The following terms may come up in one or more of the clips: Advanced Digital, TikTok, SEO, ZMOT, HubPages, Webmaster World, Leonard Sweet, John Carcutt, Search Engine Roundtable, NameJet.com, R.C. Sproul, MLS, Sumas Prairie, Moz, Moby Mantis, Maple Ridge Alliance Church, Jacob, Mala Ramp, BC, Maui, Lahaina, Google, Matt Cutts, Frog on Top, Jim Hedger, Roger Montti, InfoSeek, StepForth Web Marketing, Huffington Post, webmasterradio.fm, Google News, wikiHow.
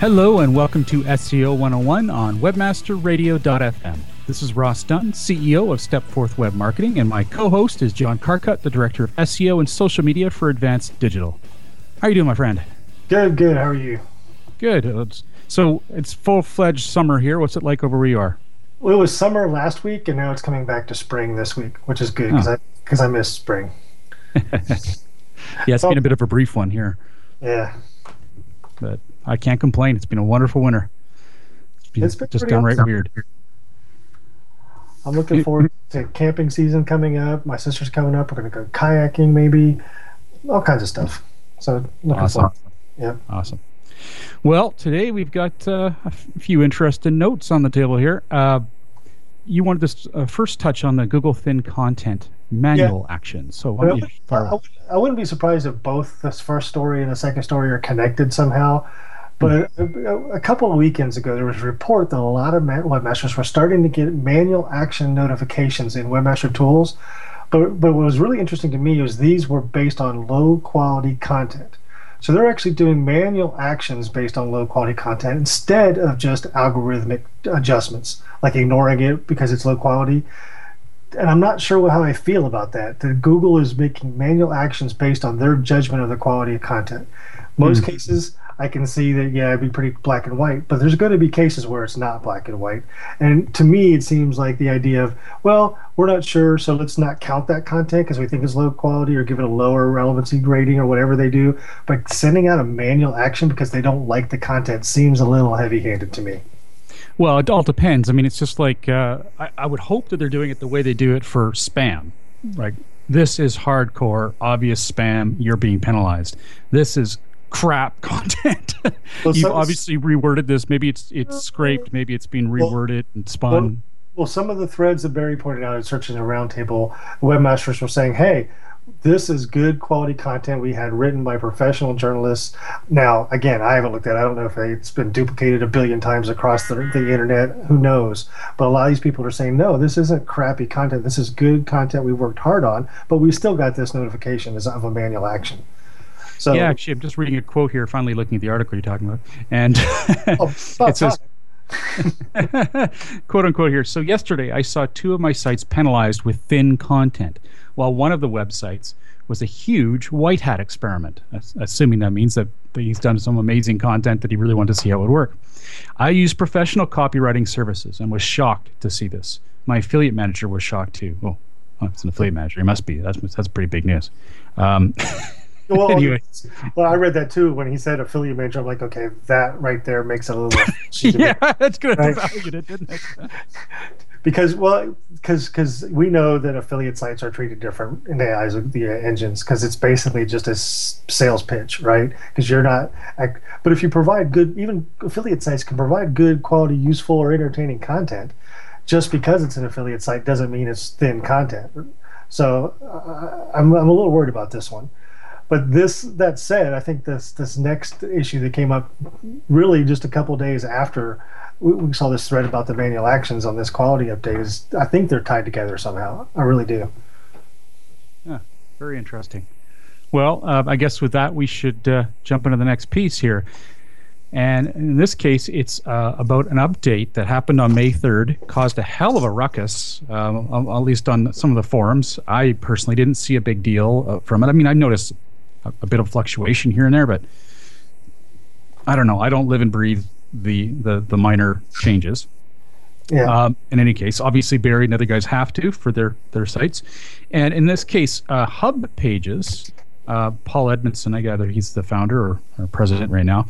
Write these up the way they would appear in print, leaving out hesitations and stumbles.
Hello and welcome to SEO 101 on webmasterradio.fm. This is Ross Dunn, CEO of StepForth Web Marketing, and my co-host is John Carcutt, the Director of SEO and Social Media for Advanced Digital. How are you doing, my friend? Good. How are you? Good. So it's full-fledged summer here. What's it like over where you are? Well, it was summer last week, and now it's coming back to spring this week, which is good because I miss spring. It's been a bit of a brief one here. Yeah. But I can't complain. It's been a wonderful winter. It's been just downright awesome. Weird. I'm looking forward to camping season coming up. My sister's coming up. We're going to go kayaking maybe. All kinds of stuff. So looking forward. Yeah. Awesome. Well, today we've got a few interesting notes on the table here. You wanted to first touch on the Google Thin Content Manual action. So I wouldn't be surprised if both this first story and the second story are connected somehow. But a couple of weekends ago, there was a report that a lot of webmasters were starting to get manual action notifications in Webmaster Tools. But what was really interesting to me was these were based on low-quality content. So they're actually doing manual actions based on low-quality content instead of just algorithmic adjustments, like ignoring it because it's low quality. And I'm not sure how I feel about that. That Google is making manual actions based on their judgment of the quality of content. Most cases, I can see that, it'd be pretty black and white, but there's going to be cases where it's not black and white. And to me, it seems like the idea of, well, we're not sure, so let's not count that content because we think it's low quality or give it a lower relevancy grading or whatever they do. But sending out a manual action because they don't like the content seems a little heavy-handed to me. Well, it all depends. I mean, it's just like I would hope that they're doing it the way they do it for spam, right? This is hardcore, obvious spam. You're being penalized. This is crap content. Well, you've obviously reworded this. Maybe it's scraped. Maybe it's been reworded and spun. Well, some of the threads that Barry pointed out in Search Engine Roundtable, webmasters were saying, hey, this is good quality content we had written by professional journalists. Now, again, I haven't looked at it. I don't know if it's been duplicated 1 billion times across the internet. Who knows? But a lot of these people are saying, no, this isn't crappy content. This is good content we worked hard on, but we still got this notification of a manual action. So, yeah, actually, I'm just reading a quote here, finally looking at the article you're talking about. And it says, quote unquote here, so yesterday I saw two of my sites penalized with thin content, while one of the websites was a huge white hat experiment, assuming that means that he's done some amazing content that he really wanted to see how it would work. I use professional copywriting services and was shocked to see this. My affiliate manager was shocked too. Oh, it's an affiliate manager. He must be. That's pretty big news. Well, I read that too when he said affiliate manager. I'm like, okay, that right there makes it a little. That's good. Right? Valued it, didn't it? because we know that affiliate sites are treated different in the eyes of the engines because it's basically just a sales pitch, right? Because you're not. But if you provide good, even affiliate sites can provide good quality, useful, or entertaining content. Just because it's an affiliate site doesn't mean it's thin content. So I'm a little worried about this one. But that said, I think this next issue that came up really just a couple days after we saw this thread about the manual actions on this quality update is, I think they're tied together somehow. I really do. Yeah, very interesting. Well, I guess with that, we should jump into the next piece here. And in this case, it's about an update that happened on May 3rd, caused a hell of a ruckus, at least on some of the forums. I personally didn't see a big deal from it. I mean, I noticed a bit of fluctuation here and there, but I don't know. I don't live and breathe the minor changes. Yeah. In any case, obviously Barry and other guys have to for their sites. And in this case, HubPages, Paul Edmondson, I gather he's the founder or president right now.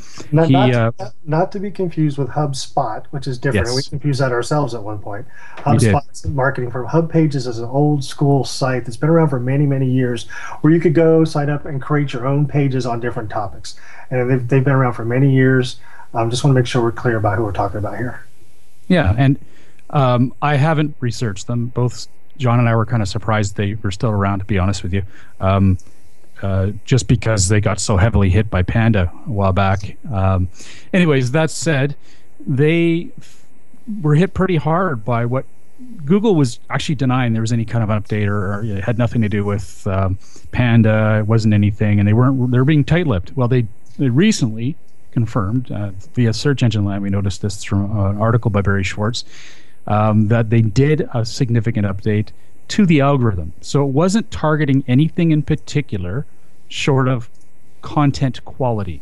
Not to be confused with HubSpot, which is different. Yes. We confused that ourselves at one point. HubSpot's marketing firm. HubPages is an old school site that's been around for many, many years where you could go sign up and create your own pages on different topics. And they've been around for many years. I just want to make sure we're clear about who we're talking about here. Yeah, and I haven't researched them. Both John and I were kind of surprised they were still around, to be honest with you, just because they got so heavily hit by Panda a while back. Anyways, that said, they were hit pretty hard by what Google was actually denying there was any kind of update, or it had nothing to do with Panda. It wasn't anything, and they were being tight-lipped. Well, they recently confirmed via Search Engine Land. We noticed this from an article by Barry Schwartz that they did a significant update to the algorithm. So it wasn't targeting anything in particular, short of content quality.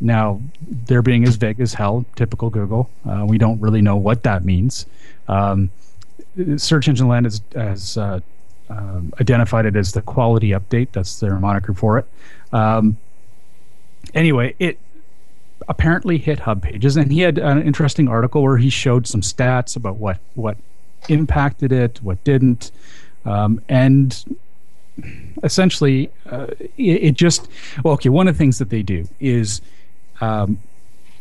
Now, they're being as vague as hell, typical Google. We don't really know what that means. Search Engine Land has identified it as the quality update. That's their moniker for it. Anyway, it apparently hit HubPages, and he had an interesting article where he showed some stats about what impacted it, what didn't, and essentially it just, well, okay, one of the things that they do is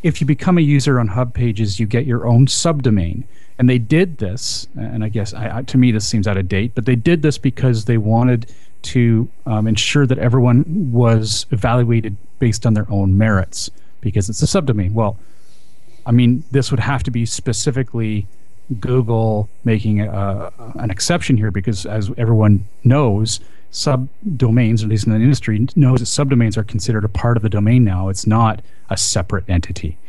if you become a user on HubPages, you get your own subdomain. And they did this, and I guess to me this seems out of date, but they did this because they wanted to ensure that everyone was evaluated based on their own merits, because it's a subdomain. Well, I mean, this would have to be specifically Google making an exception here, because as everyone knows, subdomains, at least in the industry, knows that subdomains are considered a part of the domain now. It's not a separate entity.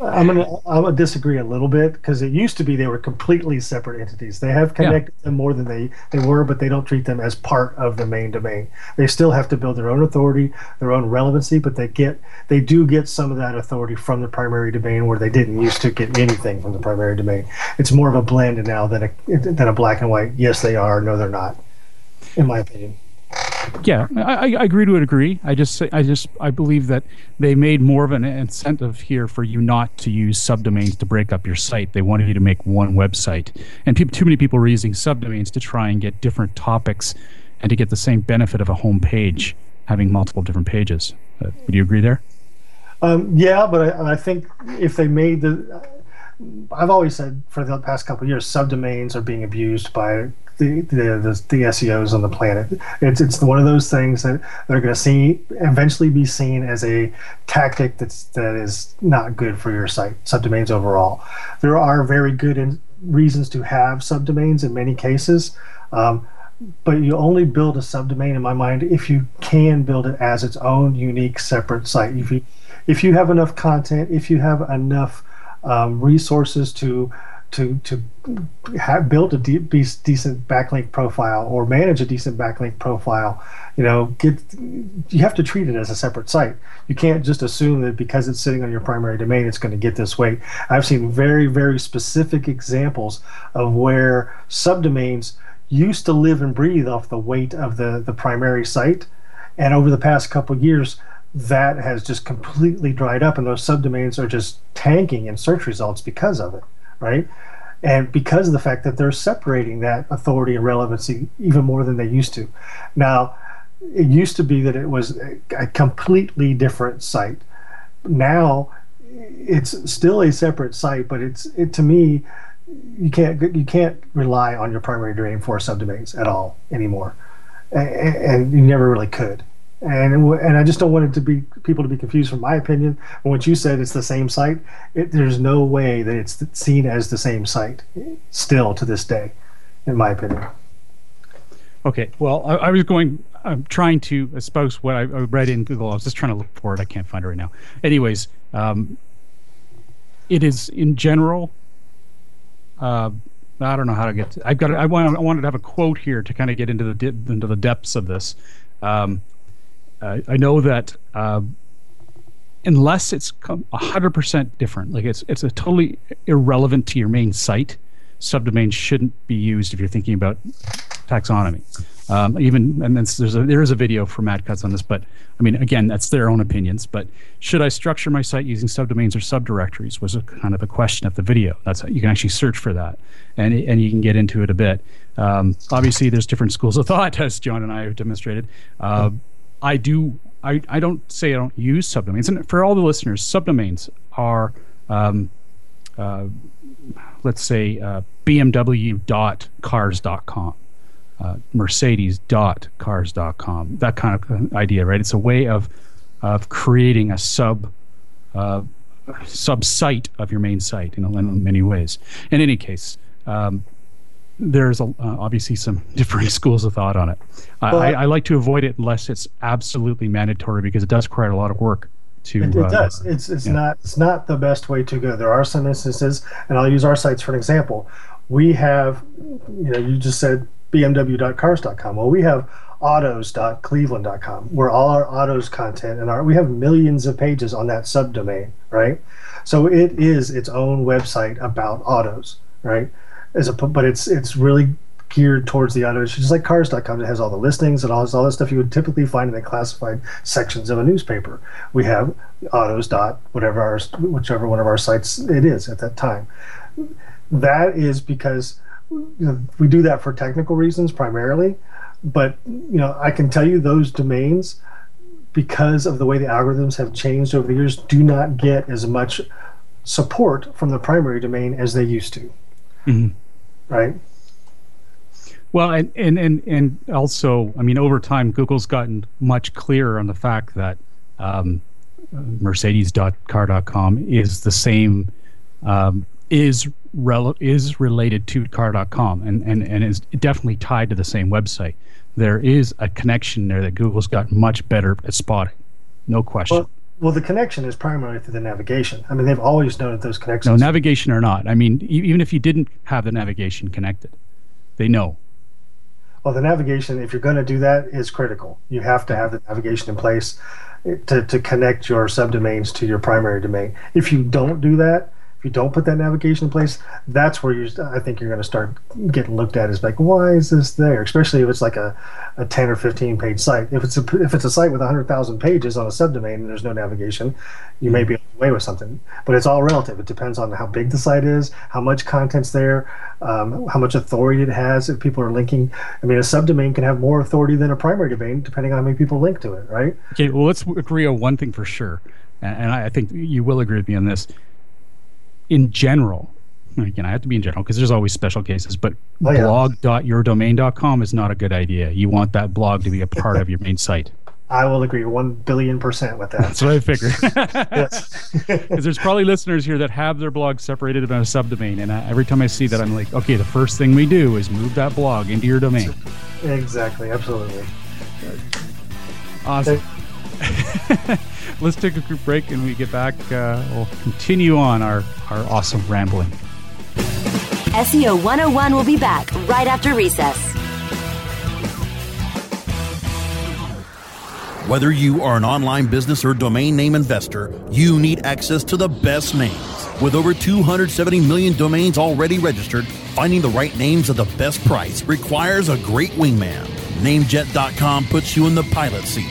I'm gonna disagree a little bit, because it used to be they were completely separate entities. They have connected them more than they were, but they don't treat them as part of the main domain. They still have to build their own authority, their own relevancy, but they do get some of that authority from the primary domain, where they didn't used to get anything from the primary domain. It's more of a blend now than a black and white. Yes, they are. No, they're not. In my opinion. Yeah, I agree to a degree. I believe that they made more of an incentive here for you not to use subdomains to break up your site. They wanted you to make one website, and too many people were using subdomains to try and get different topics and to get the same benefit of a home page, having multiple different pages. Would you agree there? Yeah, but I think if they made the, I've always said for the past couple of years, subdomains are being abused by the SEOs on the planet. It's one of those things that they're going to eventually be seen as a tactic that is not good for your site. Subdomains overall, there are very good reasons to have subdomains in many cases, but you only build a subdomain, in my mind, if you can build it as its own unique, separate site. If you have enough content, if you have enough resources to build a decent backlink profile, or manage a decent backlink profile, you have to treat it as a separate site. You can't just assume that because it's sitting on your primary domain, it's going to get this weight. I've seen very, very specific examples of where subdomains used to live and breathe off the weight of the primary site, and over the past couple of years, that has just completely dried up, and those subdomains are just tanking in search results because of it. Right? And because of the fact that they're separating that authority and relevancy even more than they used to. Now, it used to be that it was a completely different site. Now, it's still a separate site, but to me, you can't rely on your primary domain for subdomains at all anymore, and you never really could. And I just don't want it to be people to be confused. From my opinion, and what you said, it's the same site. There's no way that it's seen as the same site still to this day, in my opinion. Okay. well, I was going, I'm trying to espouse what I read in Google. I was just trying to look for it. I can't find it right now. Anyways, it is in general, I don't know how to get to, I wanted to have a quote here to kind of get into the depths of this. I know that unless it's 100% different, like it's a totally irrelevant to your main site, subdomains shouldn't be used if you're thinking about taxonomy. There is a video for Matt Cutts on this, but I mean, again, that's their own opinions. But should I structure my site using subdomains or subdirectories was kind of a question of the video. That's how you can actually search for that, and you can get into it a bit. Obviously, there's different schools of thought, as John and I have demonstrated. I don't say I don't use subdomains. And for all the listeners, subdomains are let's say bmw.cars.com, mercedes.cars.com, that kind of idea, right? It's a way of creating a sub-site of your main site in many ways. In any case, there's obviously some differing schools of thought on it. I like to avoid it unless it's absolutely mandatory, because it does require a lot of work. It does. It's not the best way to go. There are some instances, and I'll use our sites for an example. We have, you just said bmw.cars.com. Well, we have autos.cleveland.com, where all our autos content and we have millions of pages on that subdomain, right? So it is its own website about autos, right? But it's really geared towards the autos, just like cars.com. It has all the listings and all the stuff you would typically find in the classified sections of a newspaper. We have autos dot whatever whichever one of our sites it is at that time. That is because we do that for technical reasons primarily, but I can tell you those domains, because of the way the algorithms have changed over the years, do not get as much support from the primary domain as they used to. Mm-hmm. Right? Well, and also, I mean, over time, Google's gotten much clearer on the fact that Mercedes.car.com is the same, is related to car.com and is definitely tied to the same website. There is a connection there that Google's got much better at spotting, no question. Well, the connection is primarily through the navigation. I mean, they've always known that those connections. No, navigation or not. I mean, even if you didn't have the navigation connected, they know. Well, the navigation, if you're going to do that, is critical. You have to have the navigation in place to connect your subdomains to your primary domain. If you don't do that, if you don't put that navigation in place, that's where I think you're going to start getting looked at as like, why is this there? Especially if it's like a 10 or 15 page site. If it's a site with 100,000 pages on a subdomain and there's no navigation, you may be away with something. But it's all relative. It depends on how big the site is, how much content's there, how much authority it has. If people are linking, I mean, a subdomain can have more authority than a primary domain depending on how many people link to it, right? Okay. Well, let's agree on one thing for sure, and I think you will agree with me on this. In general, again, I have to be in general because there's always special cases, but blog.yourdomain.com is not a good idea. You want that blog to be a part of your main site. I will agree 1,000,000,000% with that. That's what I figured. Yes. Because there's probably listeners here that have their blog separated in a subdomain, and every time I see that, I'm like, okay, the first thing we do is move that blog into your domain. Exactly. Absolutely. Awesome. Let's take a quick break, and when we get back, we'll continue on our awesome rambling. SEO 101 will be back right after recess. Whether you are an online business or domain name investor, you need access to the best names. With over 270 million domains already registered, finding the right names at the best price requires a great wingman. NameJet.com puts you in the pilot seat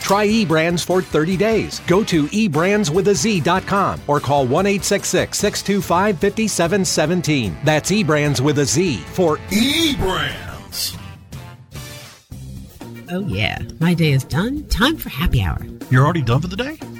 Try eBrands for 30 days. Go to eBrandswithaz.com or call 1-866-625-5717. That's eBrands with a Z for eBrands. Oh, yeah. My day is done. Time for happy hour. You're already done for the day?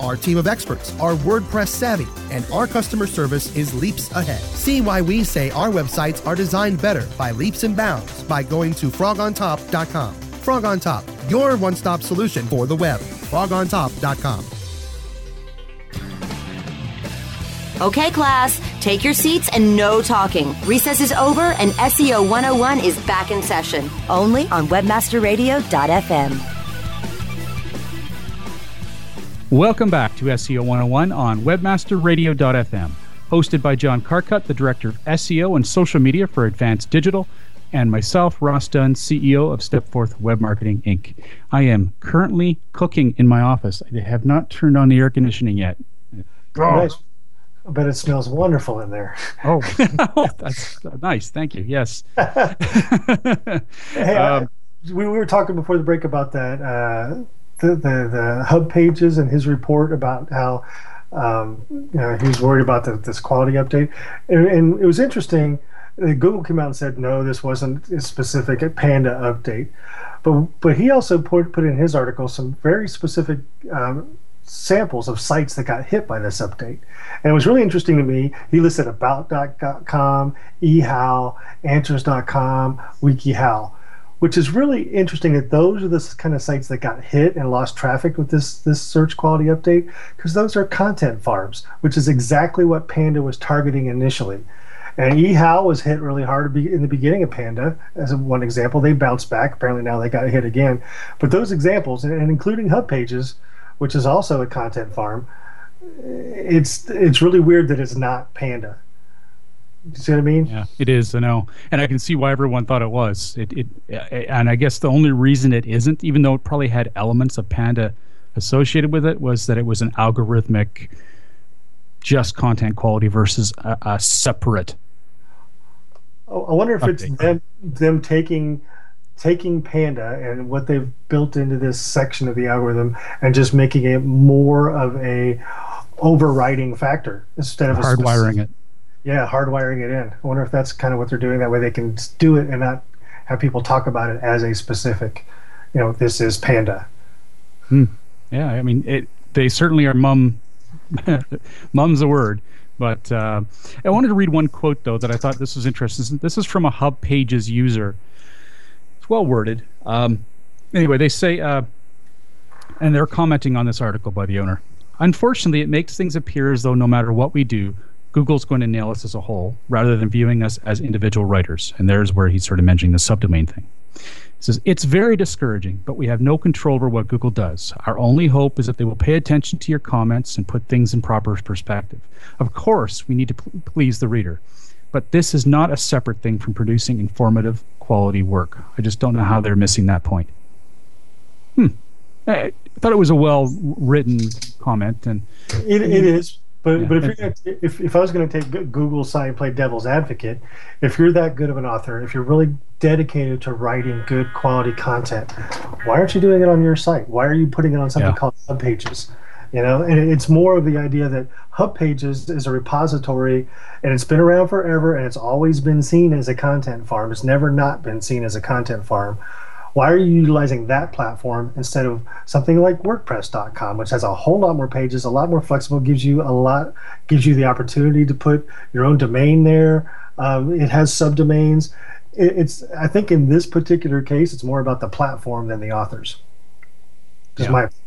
Our team of experts are WordPress savvy, and our customer service is leaps ahead. See why we say our websites are designed better by leaps and bounds by going to frogontop.com. Frog on Top, your one-stop solution for the web. Frogontop.com. Okay, class, take your seats and no talking. Recess is over and SEO 101 is back in session, only on webmasterradio.fm. Welcome back to SEO 101 on webmasterradio.fm, hosted by John Carcutt, the Director of SEO and Social Media for Advanced Digital, and myself, Ross Dunn, CEO of StepForth Web Marketing, Inc. I am currently cooking in my office. I have not turned on the air conditioning yet. Oh, I bet it smells wonderful in there. Oh, that's nice. Thank you. Yes. Hey, we were talking before the break about that the HubPages and his report about how he was worried about this quality update, and it was interesting. Google came out and said no, this wasn't a specific Panda update, but he also put in his article some very specific samples of sites that got hit by this update, and it was really interesting to me. He listed about.com, eHow, answers.com, WikiHow, which is really interesting that those are the kind of sites that got hit and lost traffic with this search quality update, because those are content farms, which is exactly what Panda was targeting initially. And eHow was hit really hard in the beginning of Panda, as one example. They bounced back. Apparently now they got hit again. But those examples, and including HubPages, which is also a content farm, it's really weird that it's not Panda. You see what I mean? Yeah, it is. I know, and I can see why everyone thought it was. And I guess the only reason it isn't, even though it probably had elements of Panda associated with it, was that it was an algorithmic, just content quality versus a separate. Oh, I wonder if update. It's them taking Panda and what they've built into this section of the algorithm and just making it more of a overriding factor instead of hardwiring it. Yeah, hardwiring it in. I wonder if that's kind of what they're doing. That way they can do it and not have people talk about it as a specific, this is Panda. Yeah, I mean, they certainly are mum. Mum's a word. But I wanted to read one quote, though, that I thought this was interesting. This is from a HubPages user. It's well worded. Anyway, they say, and they're commenting on this article by the owner. Unfortunately, it makes things appear as though no matter what we do, Google's going to nail us as a whole rather than viewing us as individual writers. And there's where he's sort of mentioning the subdomain thing. He says, it's very discouraging, but we have no control over what Google does. Our only hope is that they will pay attention to your comments and put things in proper perspective. Of course, we need to please the reader, but this is not a separate thing from producing informative, quality work. I just don't know how they're missing that point. I thought it was a well-written comment. And it is. But yeah. But if you're gonna, if I was going to take Google's side and play devil's advocate, if you're that good of an author, if you're really dedicated to writing good quality content, why aren't you doing it on your site? Why are you putting it on something called HubPages? You know, and it's more of the idea that HubPages is a repository, and it's been around forever, and it's always been seen as a content farm. It's never not been seen as a content farm. Why are you utilizing that platform instead of something like WordPress.com, which has a whole lot more pages, a lot more flexible, gives you the opportunity to put your own domain there. It has subdomains. I think in this particular case, it's more about the platform than the authors. That's my opinion.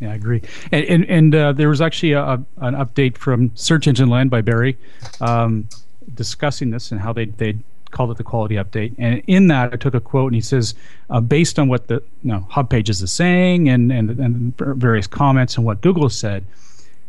Yeah, I agree. And there was actually an update from Search Engine Land by Barry discussing this and how they called it the quality update, and in that I took a quote, and he says, based on what the HubPages is saying and various comments and what Google said,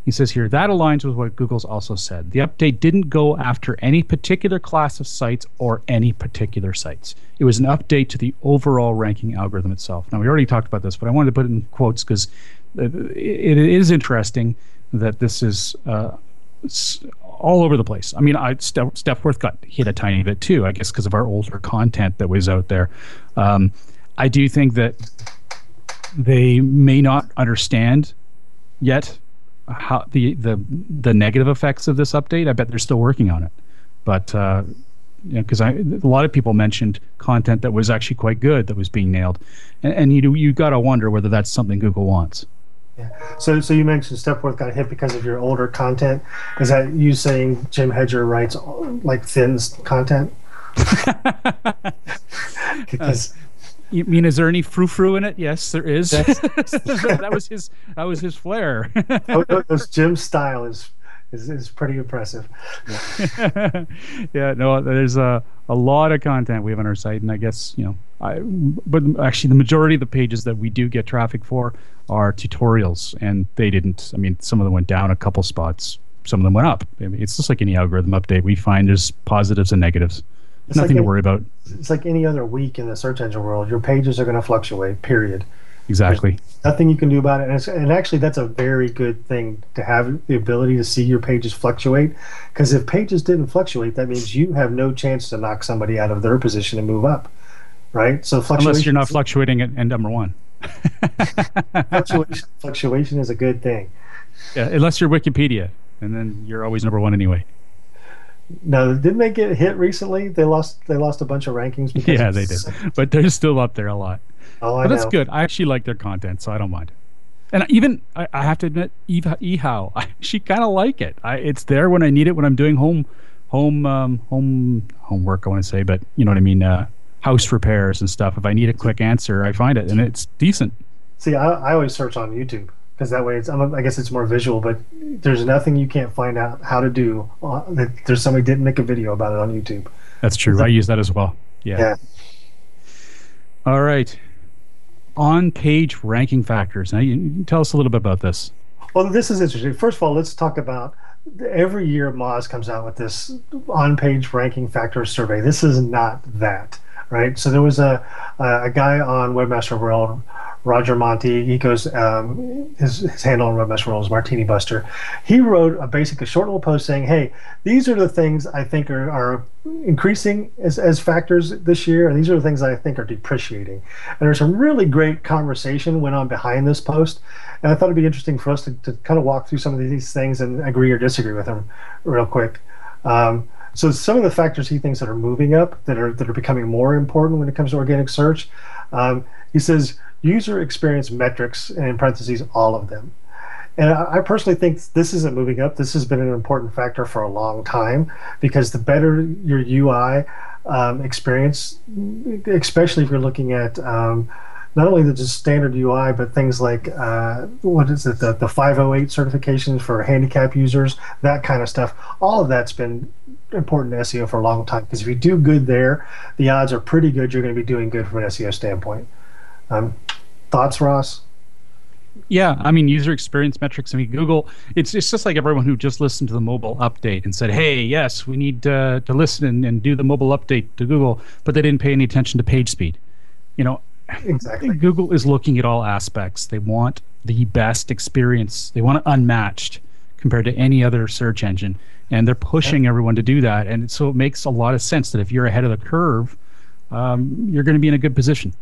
he says here, that aligns with what Google's also said. The update didn't go after any particular class of sites or any particular sites. It was an update to the overall ranking algorithm itself. Now, we already talked about this, but I wanted to put it in quotes because it is interesting that this is all over the place. I mean, StepForth got hit a tiny bit too, I guess, because of our older content that was out there. I do think that they may not understand yet how the negative effects of this update. I bet they're still working on it, but because a lot of people mentioned content that was actually quite good that was being nailed, and you got to wonder whether that's something Google wants. Yeah. So you mentioned StepForth got hit because of your older content. Is that you saying Jim Hedger writes like thin content? You mean, is there any frou-frou in it? Yes, there is. That was his flair. Jim's style is pretty impressive. Yeah. Yeah, no, there's a lot of content we have on our site, and I guess but actually the majority of the pages that we do get traffic for are tutorials, and they didn't. I mean, some of them went down a couple spots, some of them went up. I mean, it's just like any algorithm update. We find there's positives and negatives. It's nothing to worry about. It's like any other week in the search engine world. Your pages are going to fluctuate, period. Exactly. There's nothing you can do about it. And actually, that's a very good thing, to have the ability to see your pages fluctuate. Because if pages didn't fluctuate, that means you have no chance to knock somebody out of their position and move up, right? So unless you're not fluctuating at number one. Fluctuation is a good thing. Yeah, unless you're Wikipedia, and then you're always number one anyway. No, didn't they get hit recently? They lost a bunch of rankings. Because yeah, they did. But they're still up there a lot. Oh, I know. But that's good. I actually like their content, so I don't mind. And even I have to admit, eHow, I actually kind of like it. It's there when I need it, when I'm doing homework. I want to say, but you know what I mean. House repairs and stuff. If I need a quick answer, I find it, and it's decent. See, I always search on YouTube, because that way I guess it's more visual, but there's nothing you can't find out how to do. There's somebody didn't make a video about it on YouTube. That's true. I use that as well. Yeah. All right. On-page ranking factors. Now, you tell us a little bit about this. Well, this is interesting. First of all, let's talk about, every year Moz comes out with this on-page ranking factor survey. This is not that, right? So there was a guy on Webmaster World, Roger Montti. He goes, his handle on Webmaster World is Martini Buster. He wrote a short little post saying, hey, these are the things I think are increasing as factors this year, and these are the things that I think are depreciating. And there's some really great conversation went on behind this post, and I thought it'd be interesting for us to kind of walk through some of these things and agree or disagree with them real quick. So some of the factors he thinks that are moving up, that are becoming more important when it comes to organic search, he says, user experience metrics, and in parentheses, all of them. And I personally think this isn't moving up. This has been an important factor for a long time, because the better your UI experience, especially if you're looking at not only the just standard UI, but things like, the 508 certification for handicap users, that kind of stuff, all of that's been important to SEO for a long time, because if you do good there, the odds are pretty good you're going to be doing good from an SEO standpoint. Thoughts, Ross? Yeah, I mean, user experience metrics. I mean, Google, it's just like everyone who just listened to the mobile update and said, hey, yes, we need to listen and do the mobile update to Google, but they didn't pay any attention to page speed. Exactly. Google is looking at all aspects. They want the best experience. They want it unmatched. compared to any other search engine. And they're pushing everyone to do that. And so it makes a lot of sense that if you're ahead of the curve, you're going to be in a good position.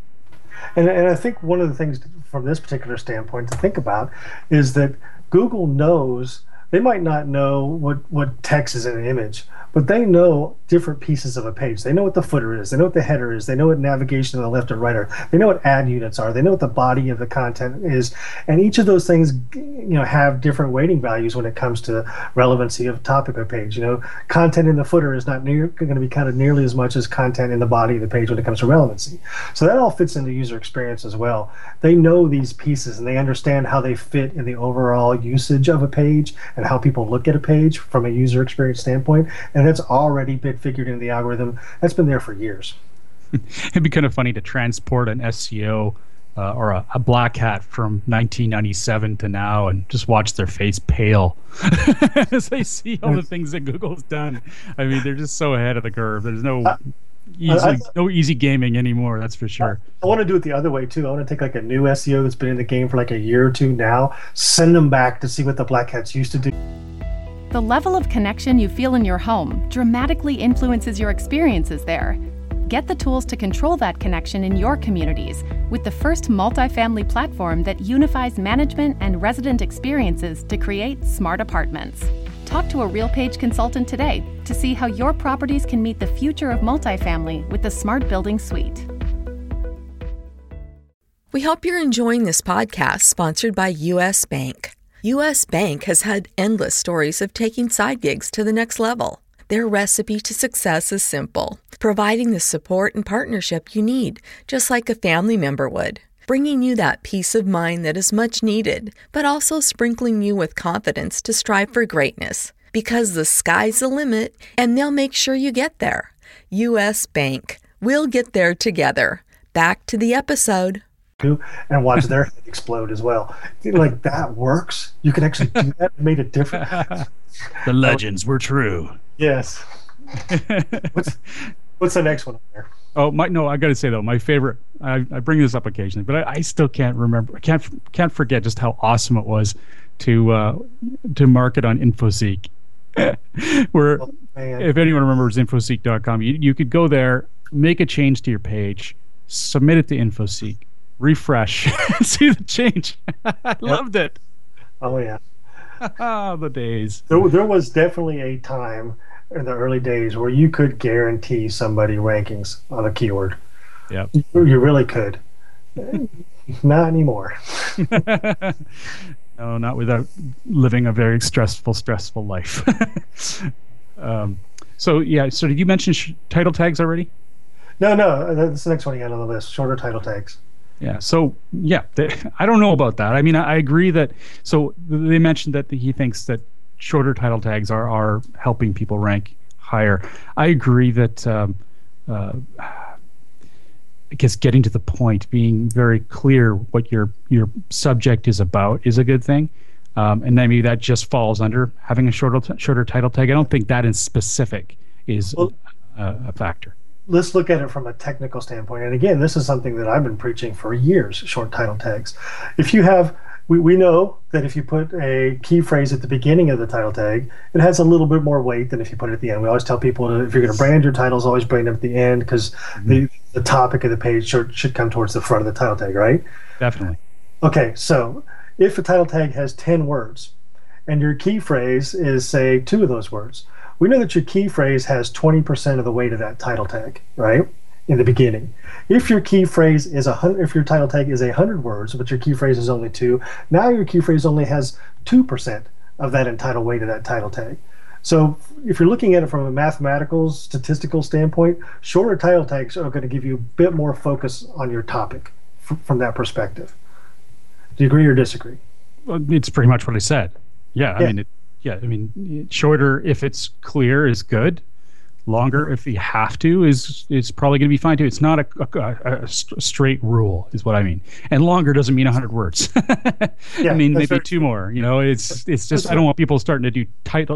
And I think one of the things from this particular standpoint to think about is that Google knows, they might not know what text is in an image, but they know different pieces of a page. They know what the footer is. They know what the header is. They know what navigation to the left or right are. They know what ad units are. They know what the body of the content is. And each of those things, have different weighting values when it comes to relevancy of topic of page. Content in the footer is not going to be counted nearly as much as content in the body of the page when it comes to relevancy. So that all fits into user experience as well. They know these pieces and they understand how they fit in the overall usage of a page and how people look at a page from a user experience standpoint. And that's already been figured into the algorithm. That's been there for years. It'd be kind of funny to transport an SEO or a black hat from 1997 to now and just watch their face pale as they see all the things that Google's done. I mean, they're just so ahead of the curve. There's no easy gaming anymore, that's for sure. I want to do it the other way too. I want to take like a new SEO that's been in the game for like a year or two now, send them back to see what the black hats used to do. The level of connection you feel in your home dramatically influences your experiences there. Get the tools to control that connection in your communities with the first multifamily platform that unifies management and resident experiences to create smart apartments. Talk to a RealPage consultant today to see how your properties can meet the future of multifamily with the Smart Building Suite. We hope you're enjoying this podcast sponsored by U.S. Bank. U.S. Bank has had endless stories of taking side gigs to the next level. Their recipe to success is simple, providing the support and partnership you need, just like a family member would, bringing you that peace of mind that is much needed, but also sprinkling you with confidence to strive for greatness, because the sky's the limit, and they'll make sure you get there. U.S. Bank. We'll get there together. Back to the episode. And watch their head explode as well. Like, that works? You can actually do that? It made a difference. The legends were true. Yes. What's the next one up there? Oh, I got to say, though, my favorite, I bring this up occasionally, but I still can't remember. I can't forget just how awesome it was to market on InfoSeek. Where, if anyone remembers InfoSeek.com, you could go there, make a change to your page, submit it to InfoSeek, refresh, see the change. Loved it. Oh, yeah. The days. There was definitely a time in the early days where you could guarantee somebody rankings on a keyword. Yeah. You really could. Not anymore. No, not without living a very stressful life. So did you mention title tags already? No. That's the next one you got on the list, shorter title tags. Yeah. So, I don't know about that. I mean, I agree that. So they mentioned that he thinks that shorter title tags are helping people rank higher. I agree that I guess getting to the point, being very clear what your subject is about is a good thing. And then maybe that just falls under having a shorter title tag. I don't think that in specific is a factor. Let's look at it from a technical standpoint. And again, this is something that I've been preaching for years, short title tags. If you have, we know that if you put a key phrase at the beginning of the title tag, it has a little bit more weight than if you put it at the end. We always tell people that if you're going to brand your titles, always brand them at the end, because the topic of the page should come towards the front of the title tag, right? Definitely. Okay, so if a title tag has 10 words and your key phrase is, say, 2 of those words, we know that your key phrase has 20% of the weight of that title tag, right? In the beginning. If your key phrase is 100, if your title tag is 100 words, but your key phrase is only 2, now your key phrase only has 2% of that entitled weight of that title tag. So if you're looking at it from a mathematical, statistical standpoint, shorter title tags are going to give you a bit more focus on your topic from that perspective. Do you agree or disagree? Well, it's pretty much what I said. I mean, shorter, if it's clear, is good. Longer, if you have to, is probably going to be fine, too. It's not a straight rule, is what I mean. And longer doesn't mean 100 words. I mean, maybe right. 2 more. It's just, I don't want people starting to do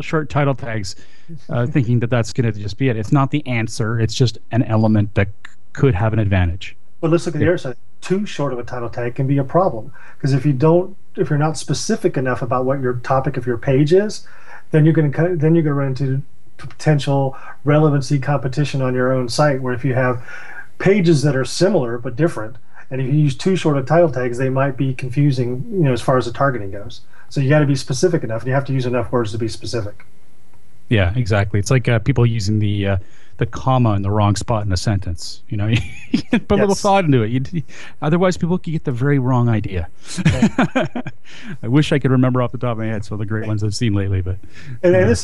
short title tags thinking that that's going to just be it. It's not the answer. It's just an element that could have an advantage. Well, let's look at the other side. too short of a title tag can be a problem, because if you're not specific enough about what your topic of your page is, then you're going to run into potential relevancy competition on your own site, where if you have pages that are similar but different, and if you use too short of title tags, they might be confusing, you know, as far as the targeting goes. So you got to be specific enough, and you have to use enough words to be specific. Yeah, exactly. It's like people using the comma in the wrong spot in a sentence. You know, you put a little thought into it. Otherwise, people could get the very wrong idea. Right. I wish I could remember off the top of my head some of the great ones I've seen lately. But and this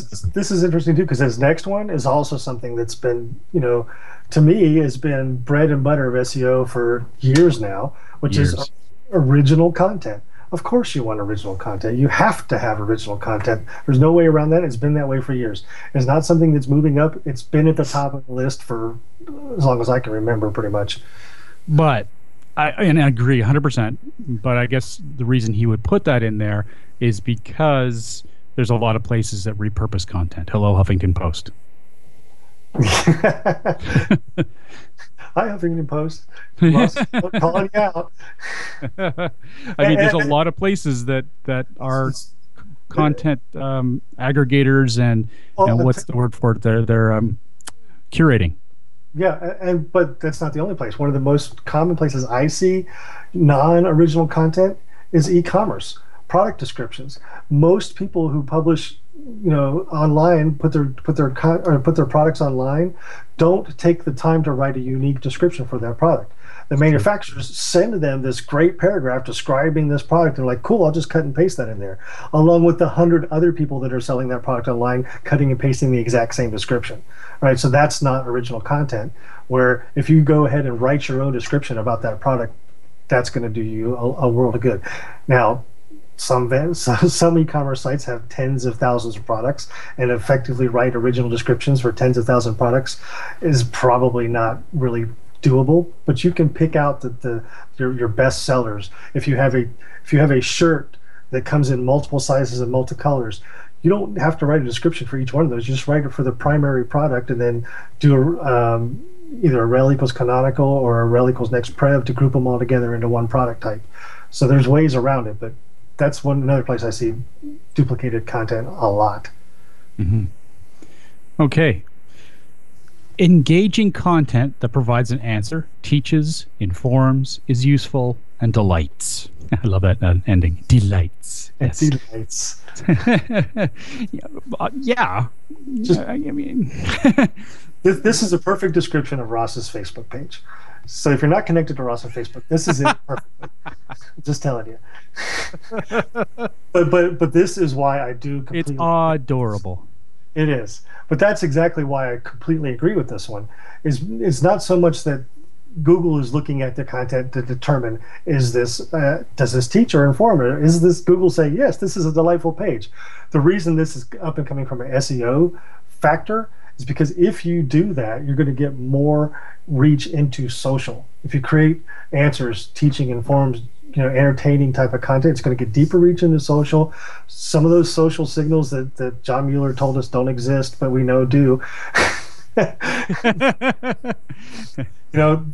is interesting too, because this next one is also something that's been, you know, to me has been bread and butter of SEO for years now, which is original content. Of course you want original content. You have to have original content. There's no way around that. It's been that way for years. It's not something that's moving up. It's been at the top of the list for as long as I can remember, pretty much. But I agree 100%, but I guess the reason he would put that in there is because there's a lot of places that repurpose content. Hello, Huffington Post. Hi, Huffington Post. Calling you out. I mean, there's a lot of places that are content aggregators and what's the word for it? They're curating. Yeah, but that's not the only place. One of the most common places I see non-original content is e-commerce, product descriptions. Most people who publish, you know, online, put their products online, don't take the time to write a unique description for their product. The manufacturers send them this great paragraph describing this product. They're like, cool, I'll just cut and paste that in there, along with 100 other people that are selling that product online, cutting and pasting the exact same description, right? So that's not original content, where if you go ahead and write your own description about that product, that's going to do you a world of good. Now, some e-commerce sites have tens of thousands of products, and effectively write original descriptions for tens of thousands of products is probably not really doable. But you can pick out your best sellers. If you have a shirt that comes in multiple sizes and multicolors, you don't have to write a description for each one of those. You just write it for the primary product, and then do either a rel equals canonical or a rel equals next prev to group them all together into one product type. So there's ways around it, but that's another place I see duplicated content a lot. Mm-hmm. Okay. Engaging content that provides an answer, teaches, informs, is useful, and delights. I love that ending. Delights. Yes. Delights. Yeah. I mean, this is a perfect description of Ross's Facebook page. So if you're not connected to Ross on Facebook, this is it perfectly. Just telling you. But this is why I do completely. It's adorable. It is. But that's exactly why I completely agree with this one. It's not so much that Google is looking at the content to determine, is this does this teach or inform, or is this Google saying, yes, this is a delightful page. The reason this is up and coming from an SEO factor is because if you do that, you're going to get more reach into social. If you create answers, teaching, informs, you know, entertaining type of content, it's going to get deeper reach into social. Some of those social signals that John Mueller told us don't exist, but we know do. You know,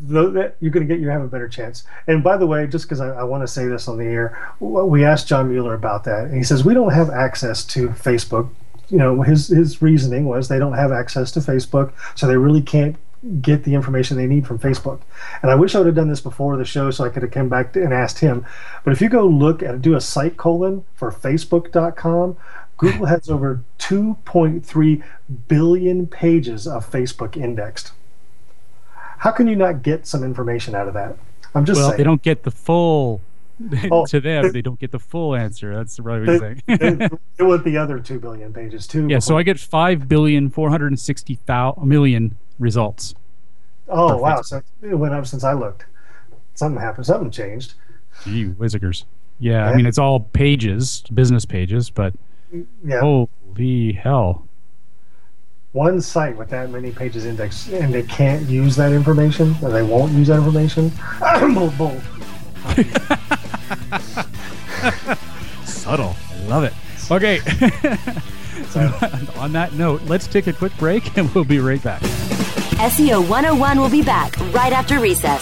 you're going to get, you have a better chance. And by the way, just because I want to say this on the air, we asked John Mueller about that, and he says we don't have access to Facebook. You know, his reasoning was they don't have access to Facebook, so they really can't get the information they need from Facebook. And I wish I would have done this before the show so I could have come back and asked him. But if you go look and do a site colon for Facebook.com, Google has over 2.3 billion pages of Facebook indexed. How can you not get some information out of that? I'm just saying. They don't get the full to them, they don't get the full answer. That's the right way to say it. With the other 2 billion pages, too. Yeah, so I get 5,460,000,000 results. Oh, perfect. Wow. So it went up since I looked. Something happened. Something changed. Gee whizzikers. Yeah, I mean, it's all pages, business pages, but holy hell. One site with that many pages indexed, and they can't use that information, or they won't use that information. Boom. Subtle. I love it. Okay. So on that note, let's take a quick break and we'll be right back. SEO 101 will be back right after recess.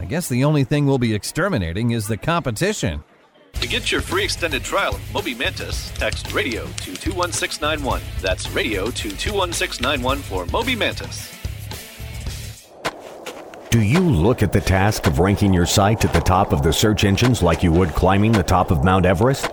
I guess the only thing we'll be exterminating is the competition. To get your free extended trial of Moby Mantis, text radio to 21691. That's radio to 21691 for Moby Mantis. Do you look at the task of ranking your site at the top of the search engines like you would climbing the top of Mount Everest?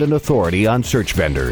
authority on search vendors.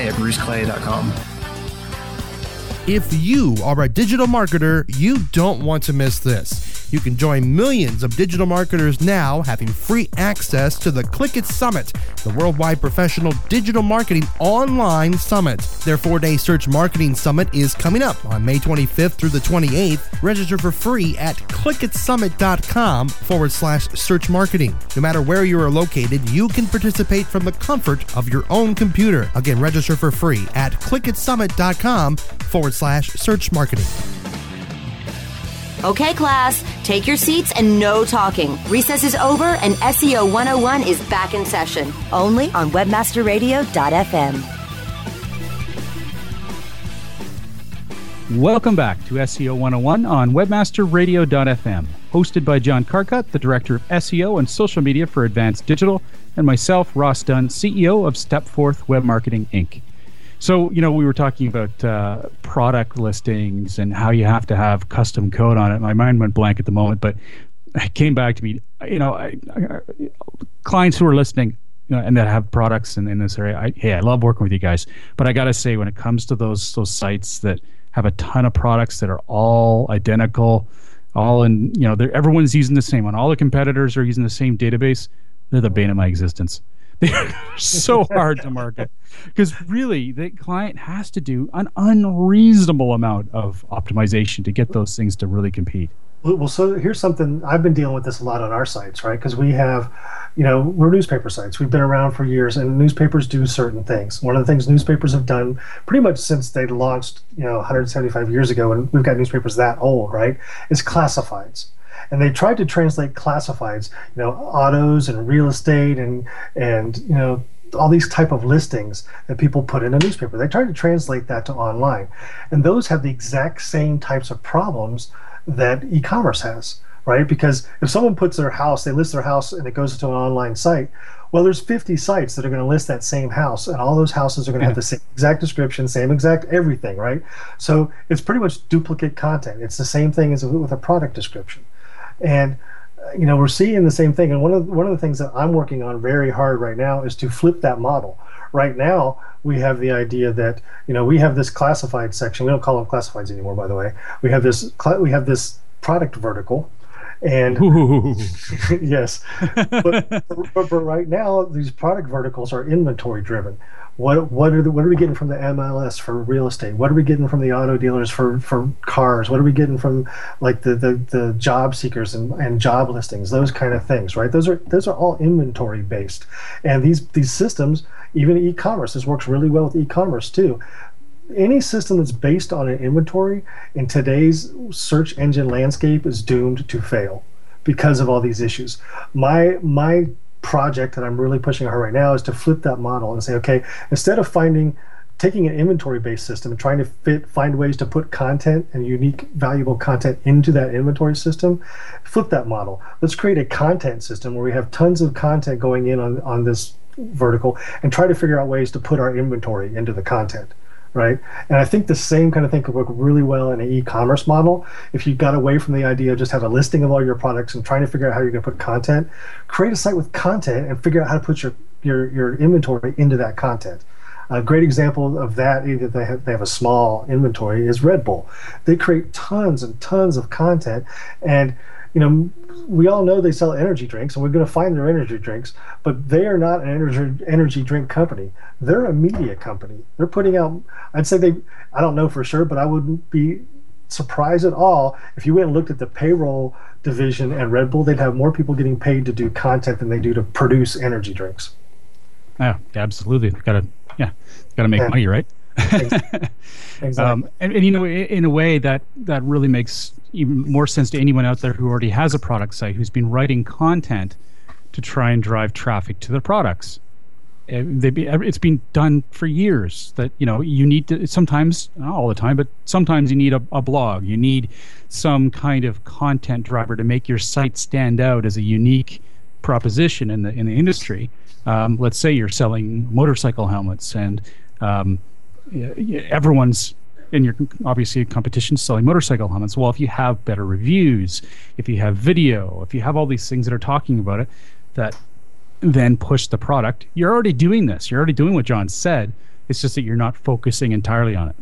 at BruceClay.com. If you are a digital marketer, you don't want to miss this. You can join millions of digital marketers now having free access to the Click It Summit, the worldwide professional digital marketing online summit. Their 4-day search marketing summit is coming up on May 25th through the 28th. Register for free at clickitsummit.com/search marketing. No matter where you are located, you can participate from the comfort of your own computer. Again, register for free at clickitsummit.com/search marketing. Okay, class, take your seats and no talking. Recess is over and SEO 101 is back in session, only on webmasterradio.fm. Welcome back to SEO 101 on webmasterradio.fm, hosted by John Carcutt, the Director of SEO and Social Media for Advanced Digital, and myself, Ross Dunn, CEO of StepForth Web Marketing, Inc. So, you know, we were talking about product listings and how you have to have custom code on it. My mind went blank at the moment, but it came back to me. You know, clients who are listening, you know, and that have products in this area, I love working with you guys. But I got to say, when it comes to those sites that have a ton of products that are all identical, all in, you know, everyone's using the same one. All the competitors are using the same database. They're the bane of my existence. They're so hard to market because really the client has to do an unreasonable amount of optimization to get those things to really compete. Well, so here's something. I've been dealing with this a lot on our sites, right? Because we have, you know, we're newspaper sites. We've been around for years, and newspapers do certain things. One of the things newspapers have done pretty much since they launched, you know, 175 years ago, and we've got newspapers that old, right, is classifieds. And they tried to translate classifieds, you know, autos and real estate and you know, all these type of listings that people put in a newspaper. They try to translate that to online. And those have the exact same types of problems that e-commerce has, right? Because if someone puts their house, they list their house and it goes to an online site, well, there's 50 sites that are going to list that same house, and all those houses are going to have the same exact description, same exact everything, right? So it's pretty much duplicate content. It's the same thing as with a product description. And you know, we're seeing the same thing, and one of the things that I'm working on very hard right now is to flip that model. Right now, we have the idea that, you know, we have this classified section. We don't call them classifieds anymore, by the way. We have this product vertical, and yes, but right now these product verticals are inventory driven. What are we getting from the MLS for real estate? What are we getting from the auto dealers for cars? What are we getting from like the job seekers and job listings? Those kind of things, right? Those are all inventory based, and these systems, even e-commerce, this works really well with e-commerce too. Any system that's based on an inventory in today's search engine landscape is doomed to fail because of all these issues. My project that I'm really pushing hard right now is to flip that model and say, okay, instead of taking an inventory-based system and trying to find ways to put content and unique, valuable content into that inventory system, flip that model. Let's create a content system where we have tons of content going in on this vertical and try to figure out ways to put our inventory into the content. Right, and I think the same kind of thing could work really well in an e-commerce model. If you got away from the idea of just have a listing of all your products and trying to figure out how you're going to put content, create a site with content and figure out how to put your inventory into that content. A great example of that, either they have a small inventory, is Red Bull. They create tons and tons of content, and you know, we all know they sell energy drinks, and we're going to find their energy drinks, but they are not an energy drink company. They're a media company. They're putting out, I'd say I don't know for sure, but I wouldn't be surprised at all if you went and looked at the payroll division at Red Bull, they'd have more people getting paid to do content than they do to produce energy drinks. Yeah, absolutely. Got to make money, right? Exactly. And you know, in a way that really makes even more sense to anyone out there who already has a product site, who's been writing content to try and drive traffic to their products. It's been done for years. That, you know, you need to, sometimes, not all the time, but sometimes you need a blog. You need some kind of content driver to make your site stand out as a unique proposition in the industry. Let's say you're selling motorcycle helmets, and everyone's in your obviously competition selling motorcycle helmets. Well, if you have better reviews, if you have video, if you have all these things that are talking about it, that then push the product. You're already doing this. You're already doing what John said. It's just that you're not focusing entirely on it.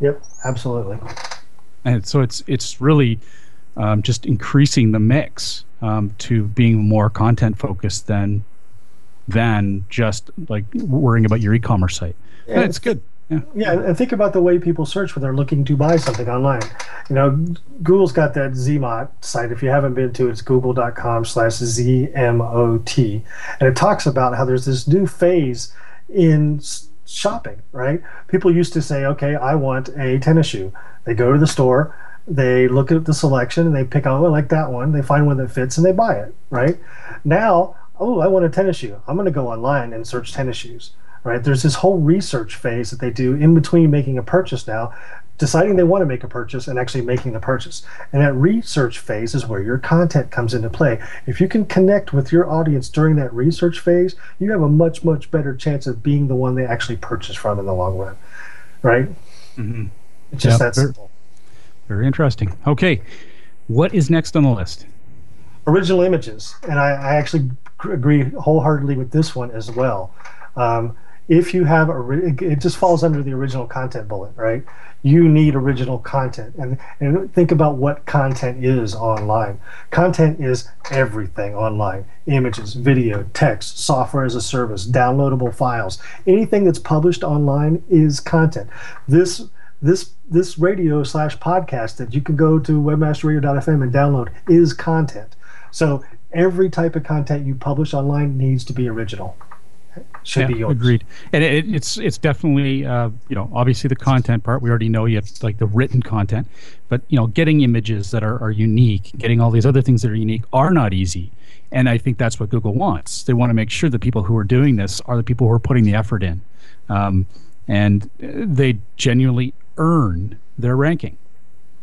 Yep, absolutely. And so it's really just increasing the mix to being more content focused than just like worrying about your e-commerce site. Yeah, it's good. Yeah, and think about the way people search when they're looking to buy something online. You know, Google's got that ZMOT site. If you haven't been to it, it's google.com/ZMOT. And it talks about how there's this new phase in shopping, right? People used to say, okay, I want a tennis shoe. They go to the store, they look at the selection, and they pick out, oh, I like that one. They find one that fits, and they buy it, right? Now, oh, I want a tennis shoe. I'm going to go online and search tennis shoes. Right? There's this whole research phase that they do in between making a purchase now, deciding they want to make a purchase and actually making the purchase. And that research phase is where your content comes into play. If you can connect with your audience during that research phase, you have a much, much better chance of being the one they actually purchase from in the long run. Right? Mm-hmm. It's just that simple. Very interesting. Okay. What is next on the list? Original images. And I actually agree wholeheartedly with this one as well. If you have, it just falls under the original content bullet, right? You need original content. And think about what content is online. Content is everything online. Images, video, text, software as a service, downloadable files. Anything that's published online is content. This radio/podcast that you can go to webmasterradio.fm and download is content. So every type of content you publish online needs to be original. should be yours. Agreed. And it's definitely obviously the content part we already know. You have like the written content, but getting images that are unique, getting all these other things that are unique are not easy. And I think that's what Google wants. They want to make sure the people who are doing this are the people who are putting the effort in, and they genuinely earn their ranking.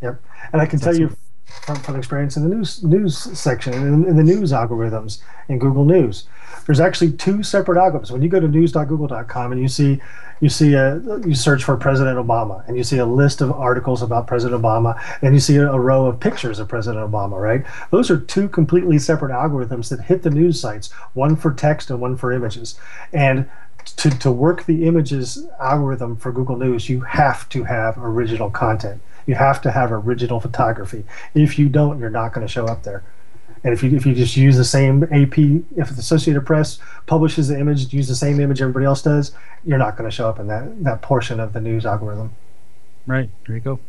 Yep. And I can tell you from experience in the news section and in the news algorithms in Google News, there's actually two separate algorithms. When you go to news.google.com and you search for President Obama, and you see a list of articles about President Obama, and you see a row of pictures of President Obama, right? Those are two completely separate algorithms that hit the news sites, one for text and one for images. And to work the images algorithm for Google News, you have to have original content. You have to have original photography. If you don't, you're not going to show up there. And if you just use the same AP, if the Associated Press publishes the image, use the same image everybody else does, you're not going to show up in that portion of the news algorithm. Right. There you go.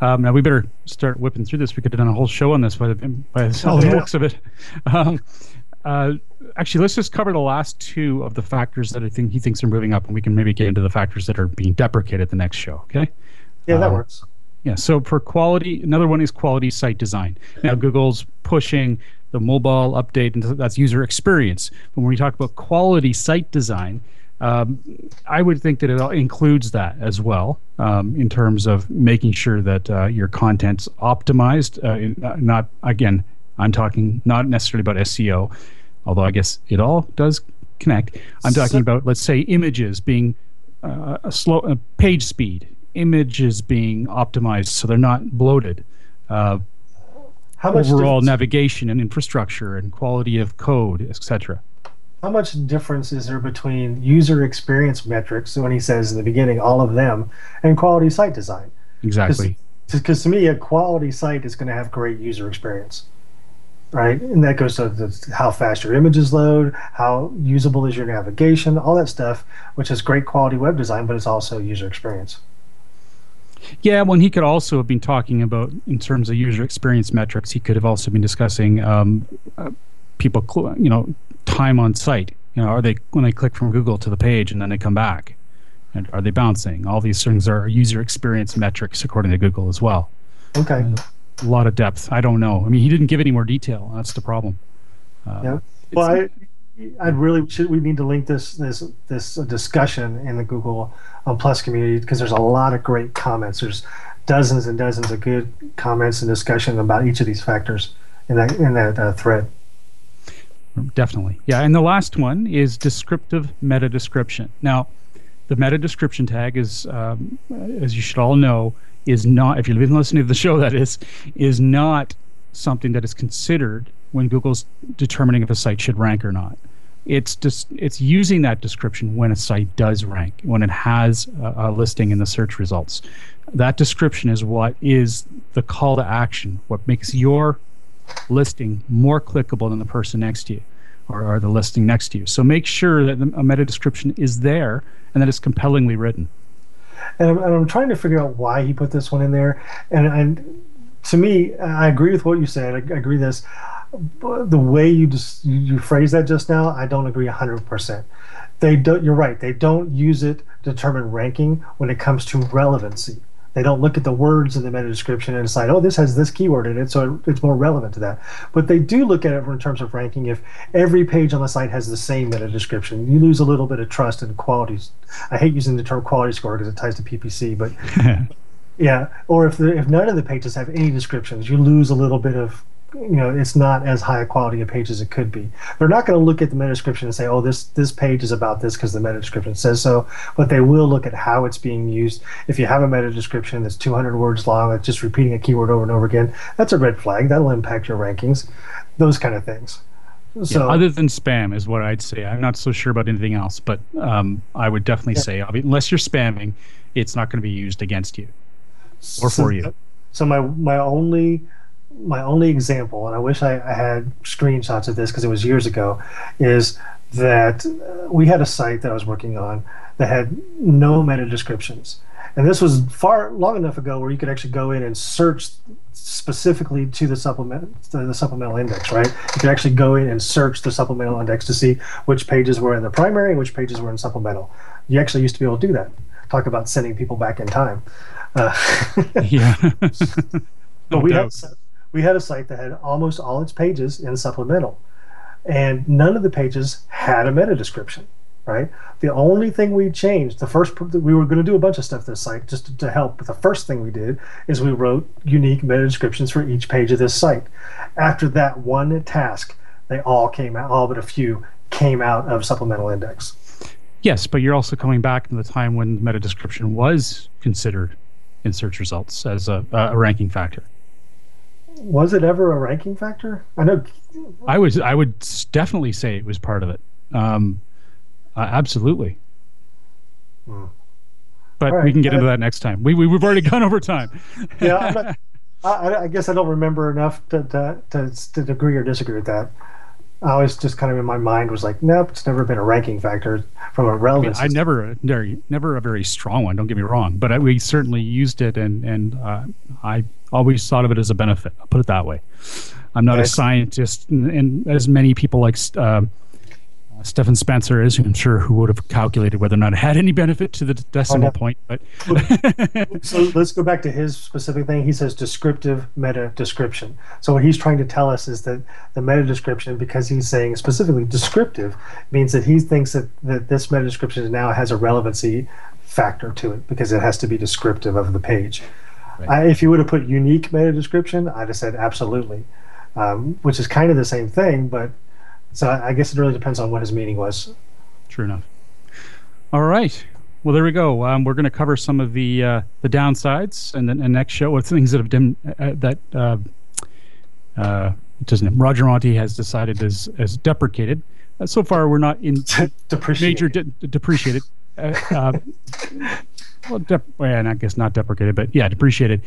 Now we better start whipping through this. We could have done a whole show on this by the looks of it. Actually, let's just cover the last two of the factors that I think he thinks are moving up, and we can maybe get into the factors that are being deprecated the next show. Okay. Yeah, that works. Yeah, so for quality, another one is quality site design. Now, Google's pushing the mobile update, and that's user experience. But when we talk about quality site design, I would think that it includes that as well, in terms of making sure that your content's optimized. Not again, I'm talking not necessarily about SEO, although I guess it all does connect. I'm talking about, let's say, images being page speed. Images being optimized so they're not bloated. Overall navigation and infrastructure and quality of code, etc. How much difference is there between user experience metrics, when he says in the beginning, all of them, and quality site design? Exactly. Because to me, a quality site is going to have great user experience, right? And that goes to how fast your images load, how usable is your navigation, all that stuff, which is great quality web design, but it's also user experience. Yeah, well, he could also have been talking about, in terms of user experience metrics, he could have also been discussing people, time on site. Are they, when they click from Google to the page and then they come back, and are they bouncing? All these things are user experience metrics according to Google as well. Okay. A lot of depth. I don't know. I mean, he didn't give any more detail. That's the problem. Yeah. Well, we need to link this discussion in the Google Plus community, because there's a lot of great comments. There's dozens and dozens of good comments and discussion about each of these factors in that thread. Definitely, yeah. And the last one is descriptive meta description. Now, the meta description tag is, as you should all know, is not, if you've been listening to the show, that is not something that is considered when Google's determining if a site should rank or not. It's just, it's using that description when a site does rank, when it has a listing in the search results. That description is what is the call to action, what makes your listing more clickable than the person next to you or the listing next to you. So make sure that a meta description is there and that it's compellingly written. And I'm trying to figure out why he put this one in there. And to me, I agree with what you said. I agree with this. The way you phrased that just now, I don't agree 100%. You're right. They don't use it to determine ranking when it comes to relevancy. They don't look at the words in the meta description and decide, oh, this has this keyword in it, so it's more relevant to that. But they do look at it in terms of ranking. If every page on the site has the same meta description, you lose a little bit of trust and quality. I hate using the term quality score because it ties to PPC, but yeah. Or if none of the pages have any descriptions, you lose a little bit of, it's not as high a quality a page as it could be. They're not going to look at the meta description and say, oh, this page is about this because the meta description says so, but they will look at how it's being used. If you have a meta description that's 200 words long, that's just repeating a keyword over and over again, that's a red flag. That'll impact your rankings, those kind of things. So, yeah, other than spam is what I'd say. I'm not so sure about anything else, but I would definitely say, unless you're spamming, it's not going to be used against you or for you. So my only example, and I wish I had screenshots of this because it was years ago, is that we had a site that I was working on that had no meta descriptions. And this was long enough ago where you could actually go in and search specifically to the supplemental index, right? You could actually go in and search the supplemental index to see which pages were in the primary and which pages were in supplemental. You actually used to be able to do that. Talk about sending people back in time. Yeah. But we had a site that had almost all its pages in supplemental, and none of the pages had a meta description. Right. The only thing we changed, we were going to do a bunch of stuff this site just to help. But the first thing we did is we wrote unique meta descriptions for each page of this site. After that one task, they all came out. All but a few came out of supplemental index. Yes, but you're also coming back to the time when the meta description was considered in search results as a ranking factor. Was it ever a ranking factor? I know. I would definitely say it was part of it. Absolutely. Hmm. But right, we can get into that next time. We've already gone over time. Yeah, I guess I don't remember enough to agree or disagree with that. I always just kind of in my mind was like, nope, it's never been a ranking factor from a relevance. I mean, never a very strong one. Don't get me wrong, but we certainly used it, and I always thought of it as a benefit. I'll put it that way. I'm not a scientist, and as many people like. Stephen Spencer is, I'm sure, who would have calculated whether or not it had any benefit to the decimal point. But so let's go back to his specific thing. He says descriptive meta description. So what he's trying to tell us is that the meta description, because he's saying specifically descriptive, means that he thinks that this meta description now has a relevancy factor to it because it has to be descriptive of the page. Right. If you would have put unique meta description, I'd have said absolutely, which is kind of the same thing, but so I guess it really depends on what his meaning was. True enough. All right. Well, there we go. We're going to cover some of the downsides and then next show of things that have been Roger Montti has decided as deprecated. So far, we're not in depreciated. I guess not deprecated, but yeah, depreciated.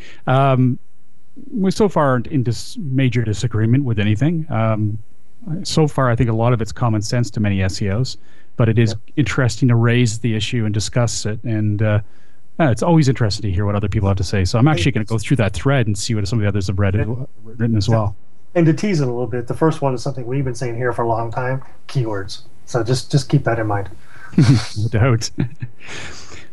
We so far aren't in major disagreement with anything. So far, I think a lot of it's common sense to many SEOs, but it is interesting to raise the issue and discuss it. And it's always interesting to hear what other people have to say. So I'm actually going to go through that thread and see what some of the others have written as well. And to tease it a little bit, the first one is something we've been saying here for a long time, keywords. So just keep that in mind. No doubt.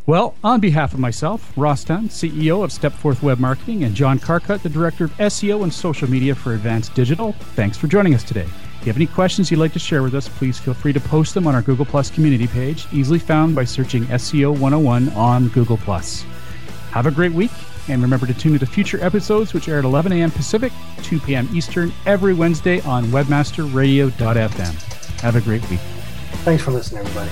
Well, on behalf of myself, Ross Dunn, CEO of StepForth Web Marketing, and John Carcutt, the Director of SEO and Social Media for Advanced Digital, thanks for joining us today. If you have any questions you'd like to share with us, please feel free to post them on our Google Plus community page, easily found by searching SEO 101 on Google Plus. Have a great week, and remember to tune into future episodes, which air at 11 a.m. Pacific, 2 p.m. Eastern, every Wednesday on webmasterradio.fm. Have a great week. Thanks for listening, everybody.